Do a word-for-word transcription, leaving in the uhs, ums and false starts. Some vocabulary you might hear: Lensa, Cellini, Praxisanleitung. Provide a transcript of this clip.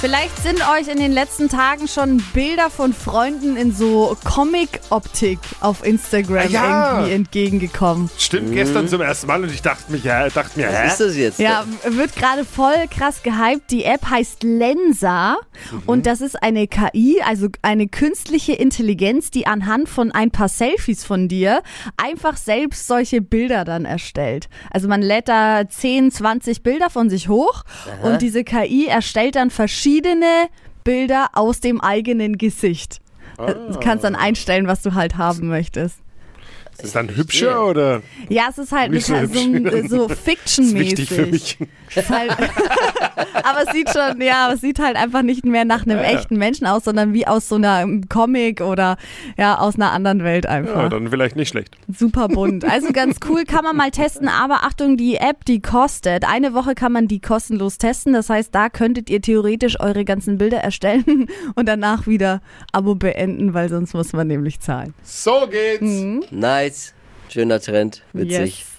Vielleicht sind euch in den letzten Tagen schon Bilder von Freunden in so Comic-Optik auf Instagram ja. irgendwie entgegengekommen. Stimmt, mhm. gestern zum ersten Mal und ich dachte, mich, ja, dachte mir, hä? Was ist das jetzt? Ja, wird gerade voll krass gehypt. Die App heißt Lensa mhm. und das ist eine K I, also eine künstliche Intelligenz, die anhand von ein paar Selfies von dir einfach selbst solche Bilder dann erstellt. Also man lädt da zehn, zwanzig Bilder von sich hoch Aha. und diese K I erstellt dann verschiedene verschiedene Bilder aus dem eigenen Gesicht. Oh. Du kannst dann einstellen, was du halt haben möchtest. Ist es dann hübscher oder? Ja, es ist halt nicht so, so, so Fiction-mäßig. Wichtig für mich. Ist halt aber es sieht schon, ja, es sieht halt einfach nicht mehr nach einem ja, echten ja. Menschen aus, sondern wie aus so einer Comic oder ja, aus einer anderen Welt einfach. Ja, dann vielleicht nicht schlecht. Super bunt. Also ganz cool, kann man mal testen, aber Achtung, die App, die kostet. Eine Woche kann man die kostenlos testen, das heißt, da könntet ihr theoretisch eure ganzen Bilder erstellen und danach wieder Abo beenden, weil sonst muss man nämlich zahlen. So geht's. Mhm. Nice. Schöner Trend, witzig. Yes.